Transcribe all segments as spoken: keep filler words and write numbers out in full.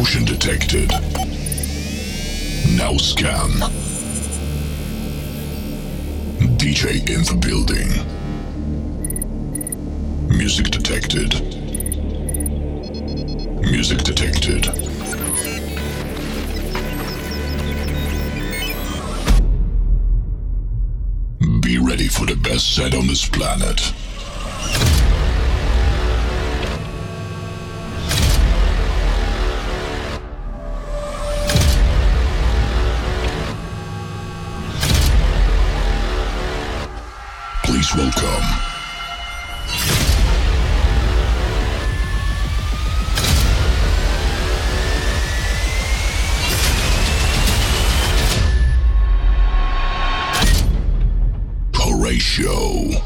Motion detected. Now scan. D J in the building. Music detected. Music detected. Be ready for the best set on this planet. Please welcome Horatio.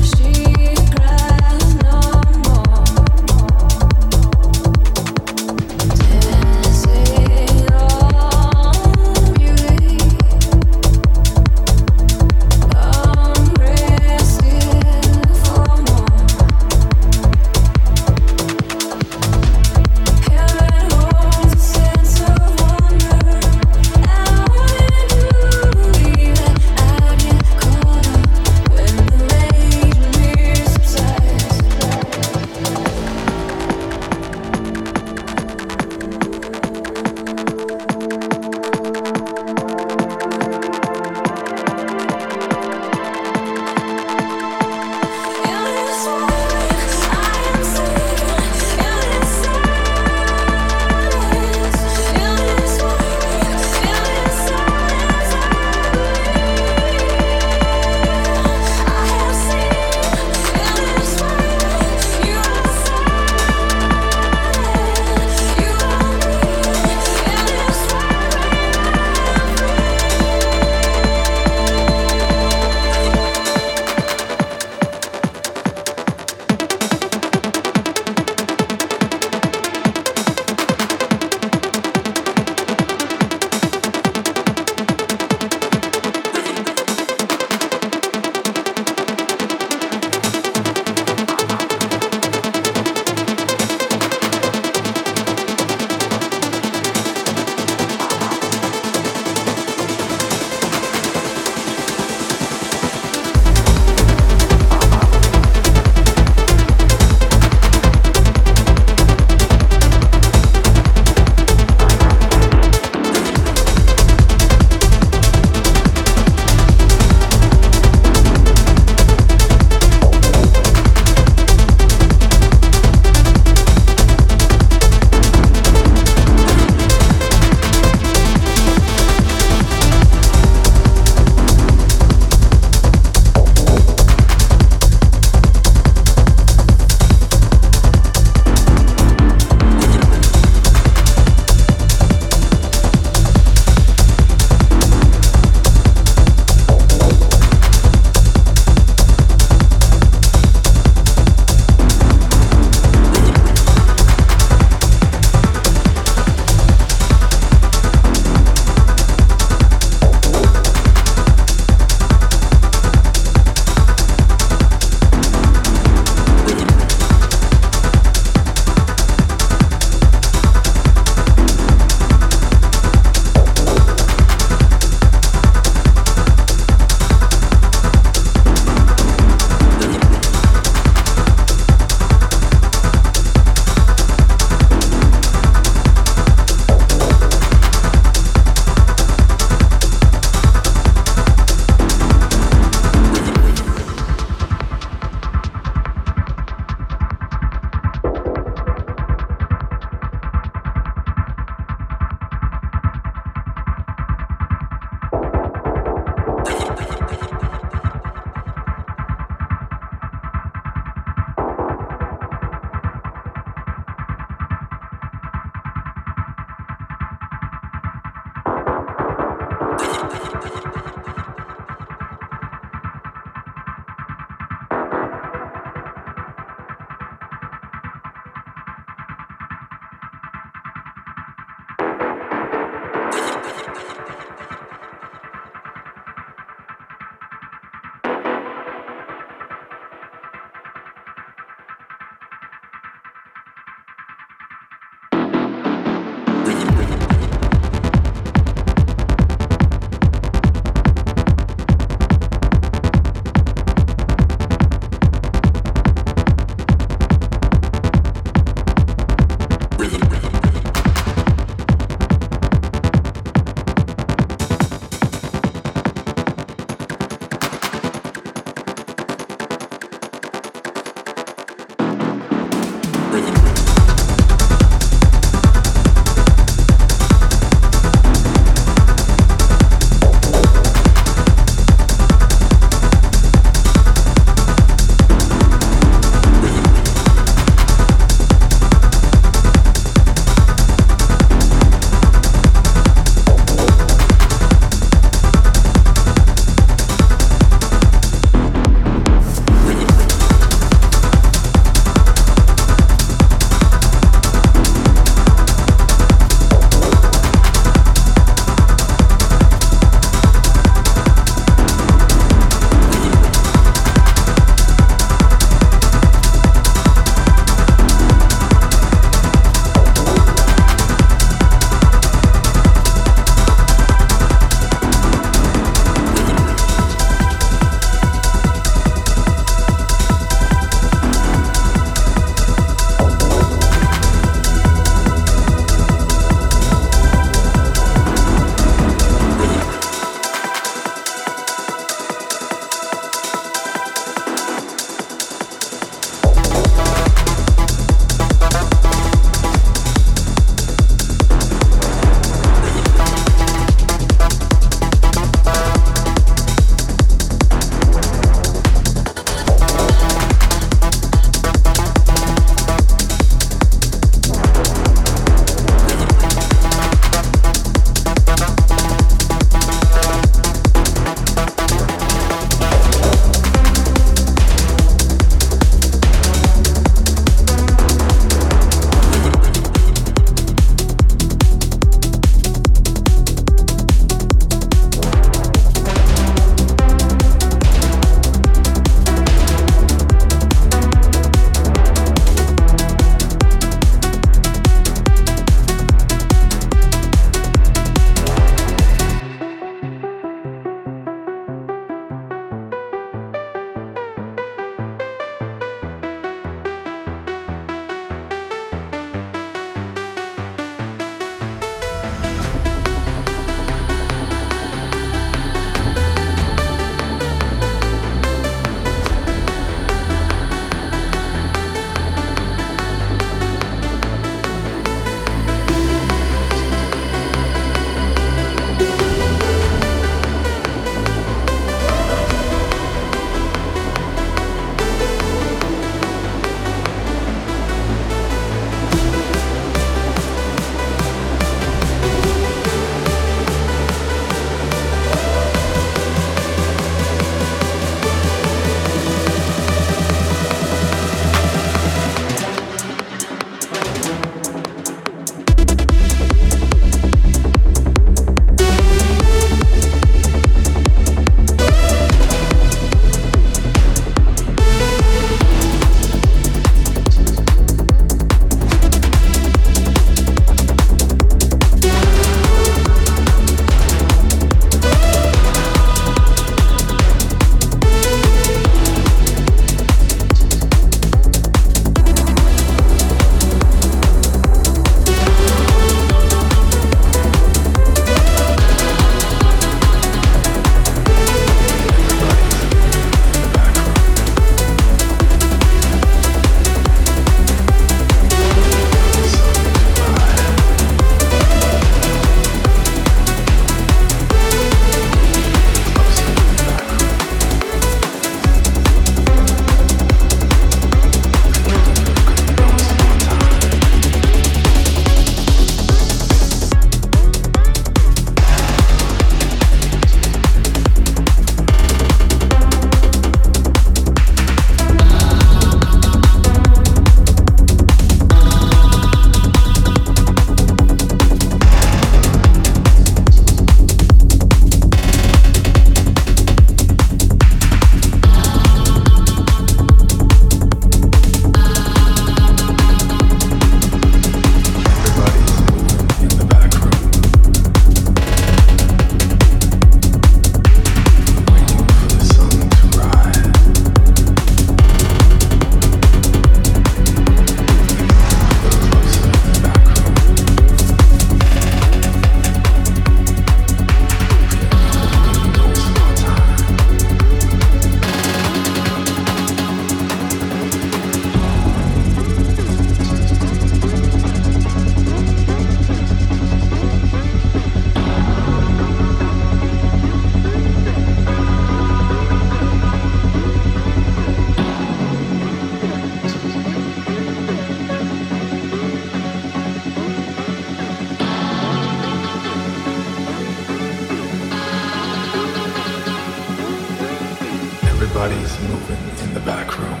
Everybody's moving in the back room.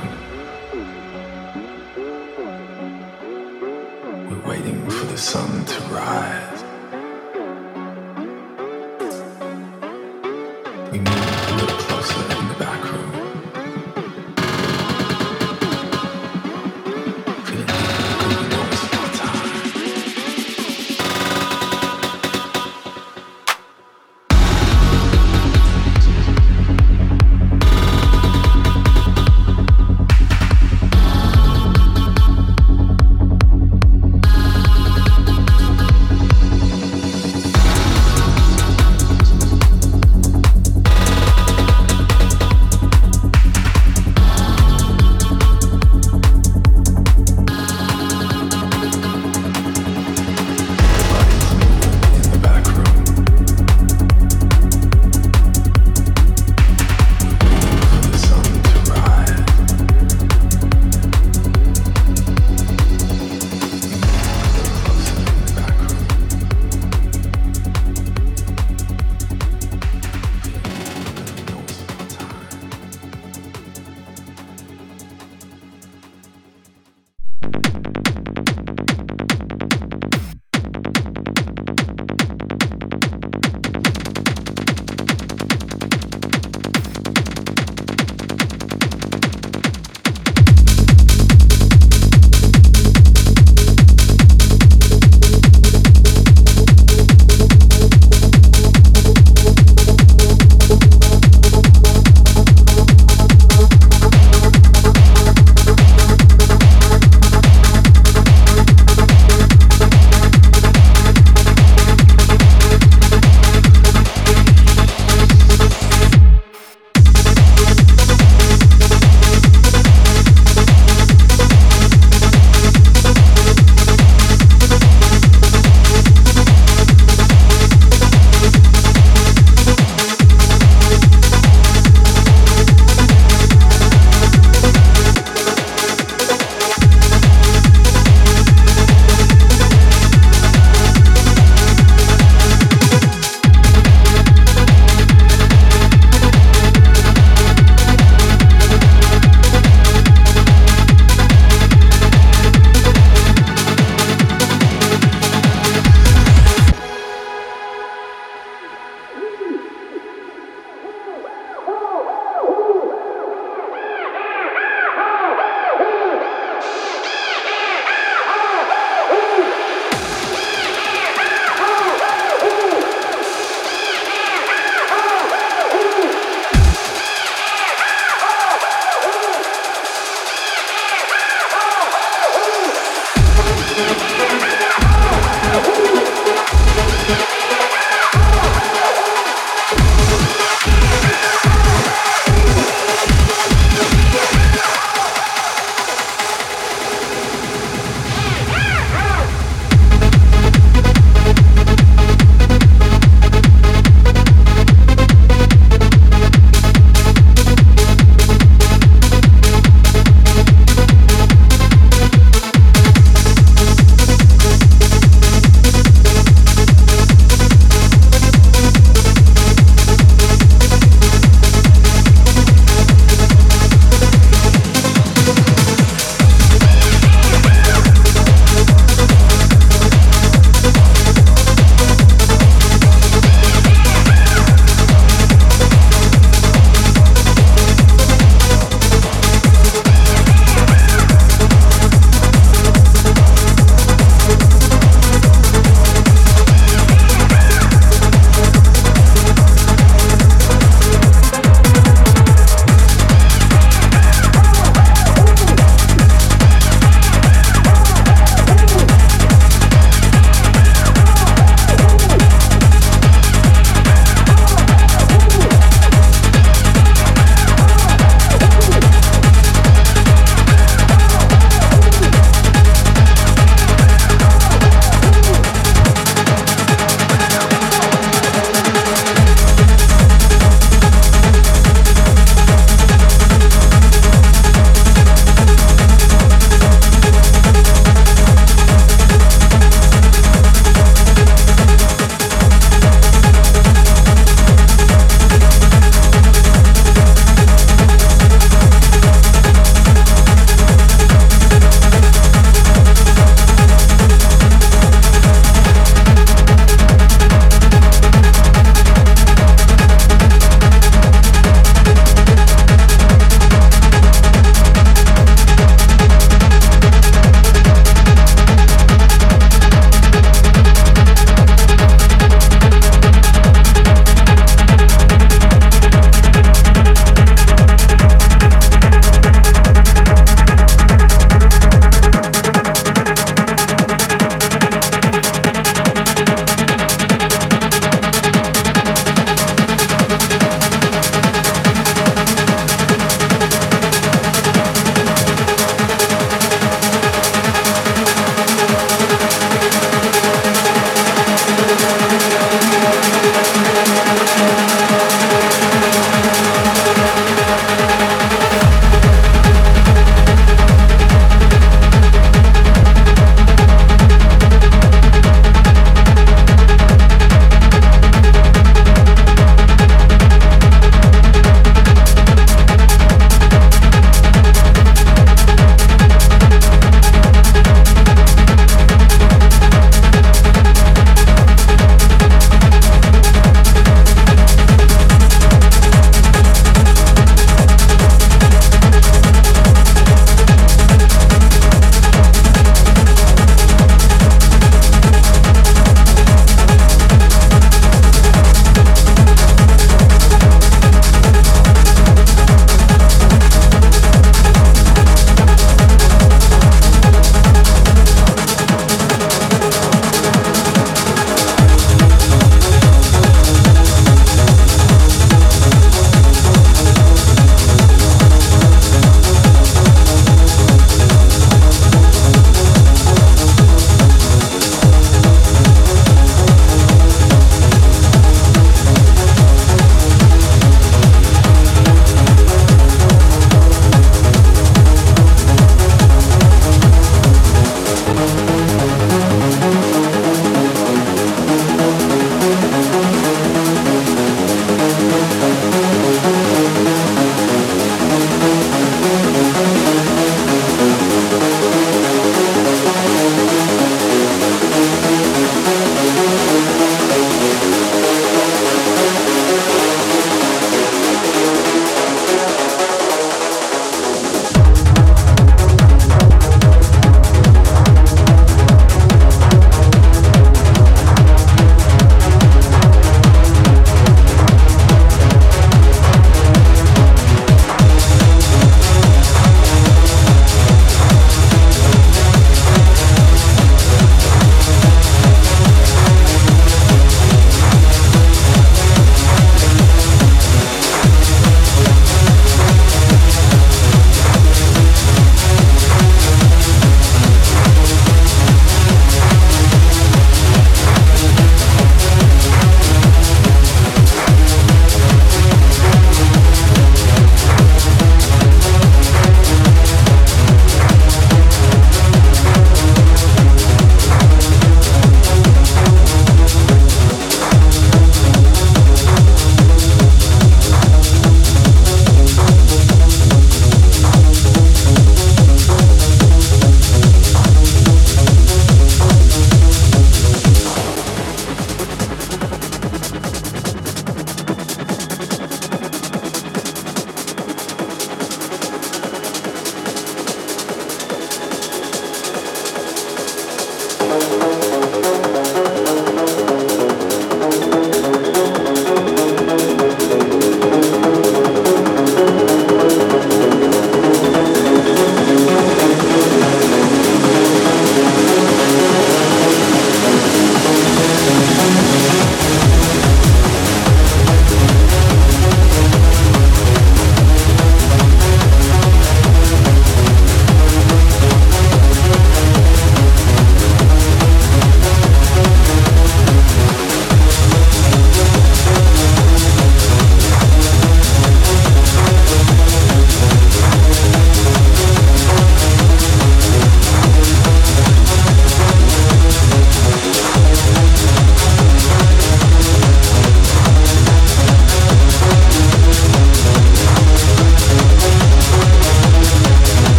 We're waiting for the sun to rise. We move a little closer in the back room.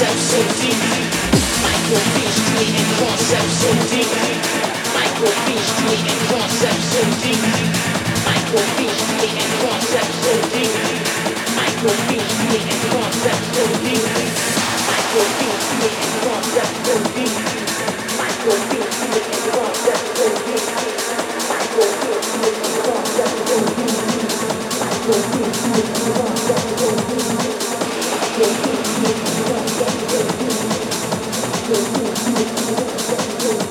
concepts so deep, microphistry and concepts so deep, microphistry and concepts so deep, microphistry and concepts so deep, microphistry and concepts so deep, microphistry and concepts so deep, microphistry and concepts so deep, microphistry and concepts so deep, microphistry and concepts so deep. Thank you.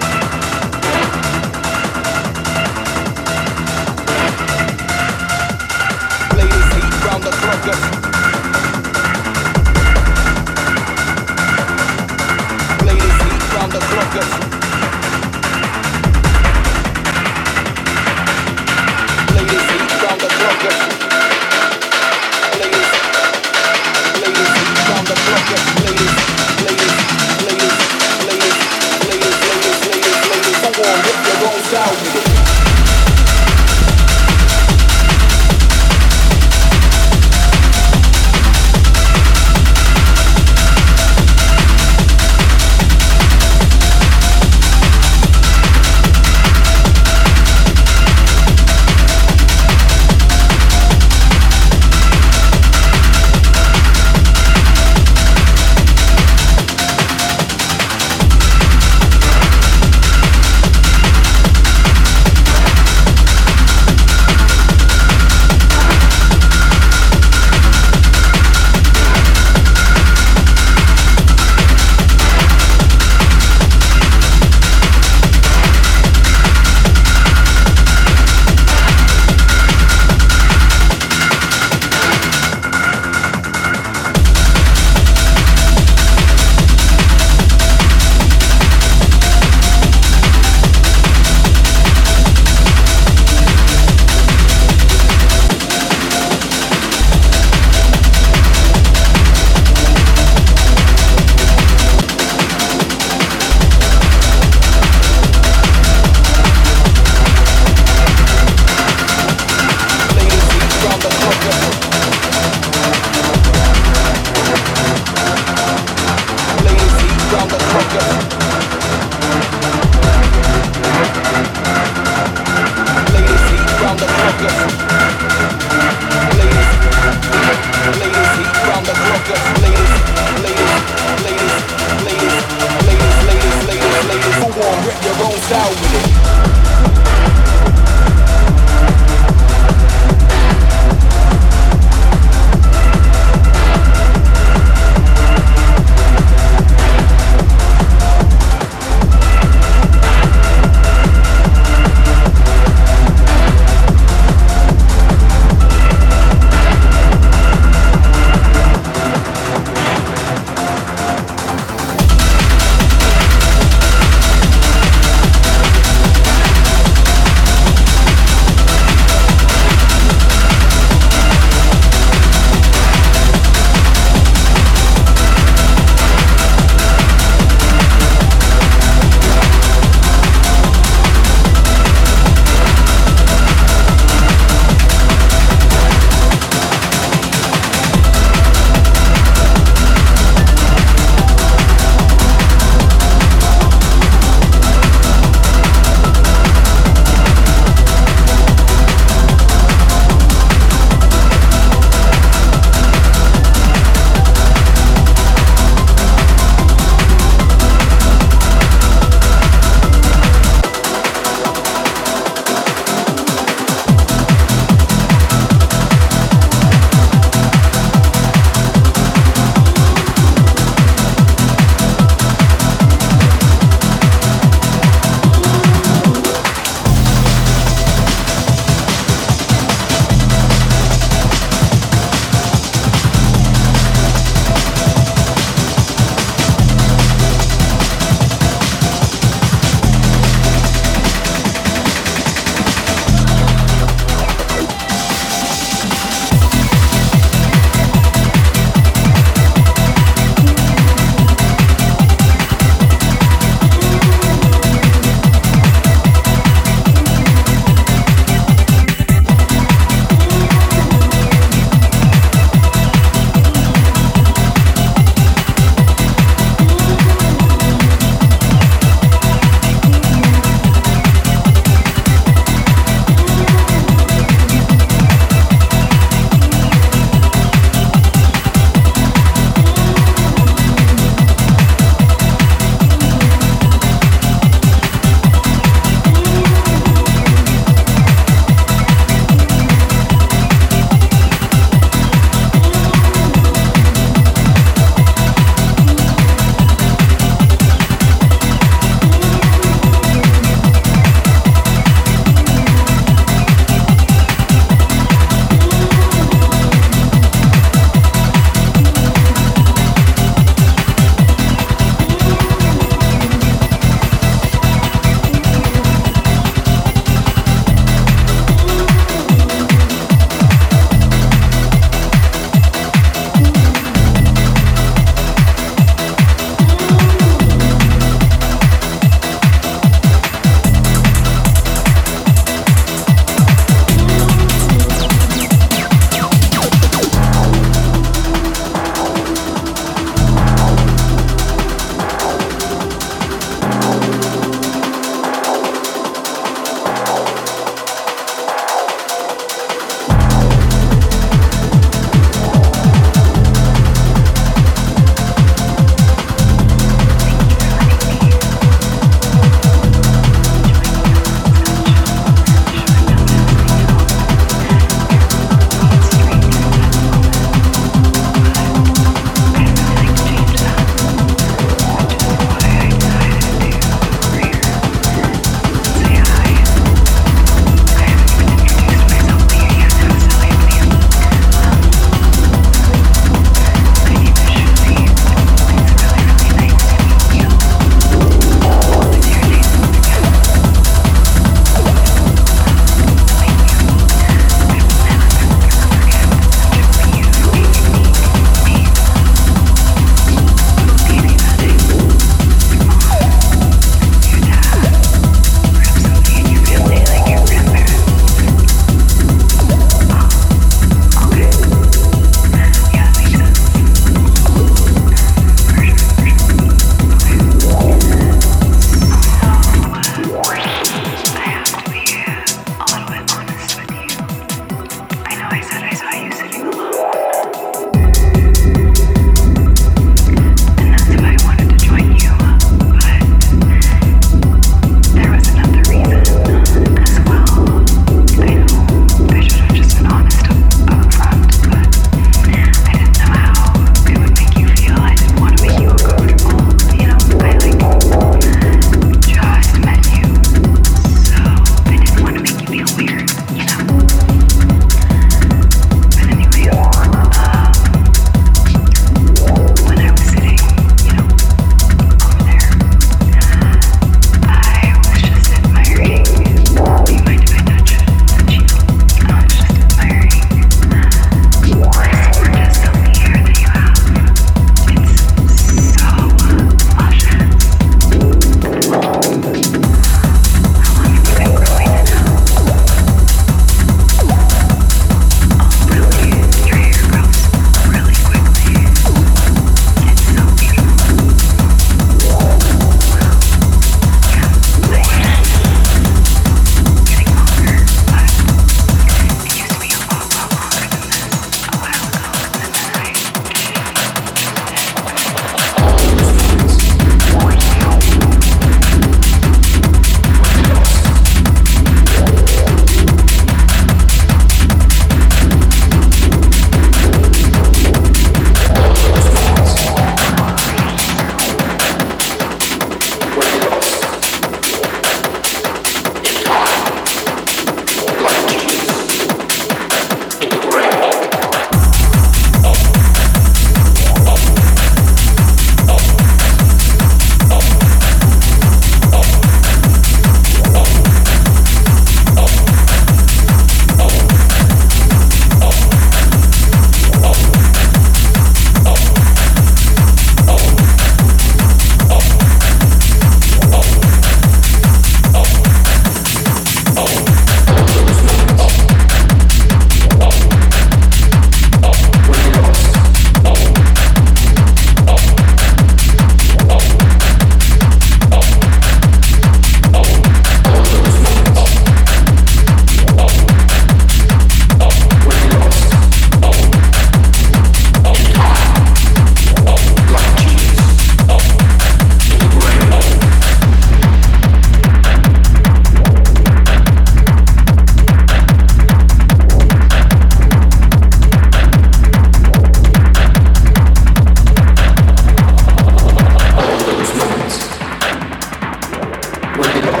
working.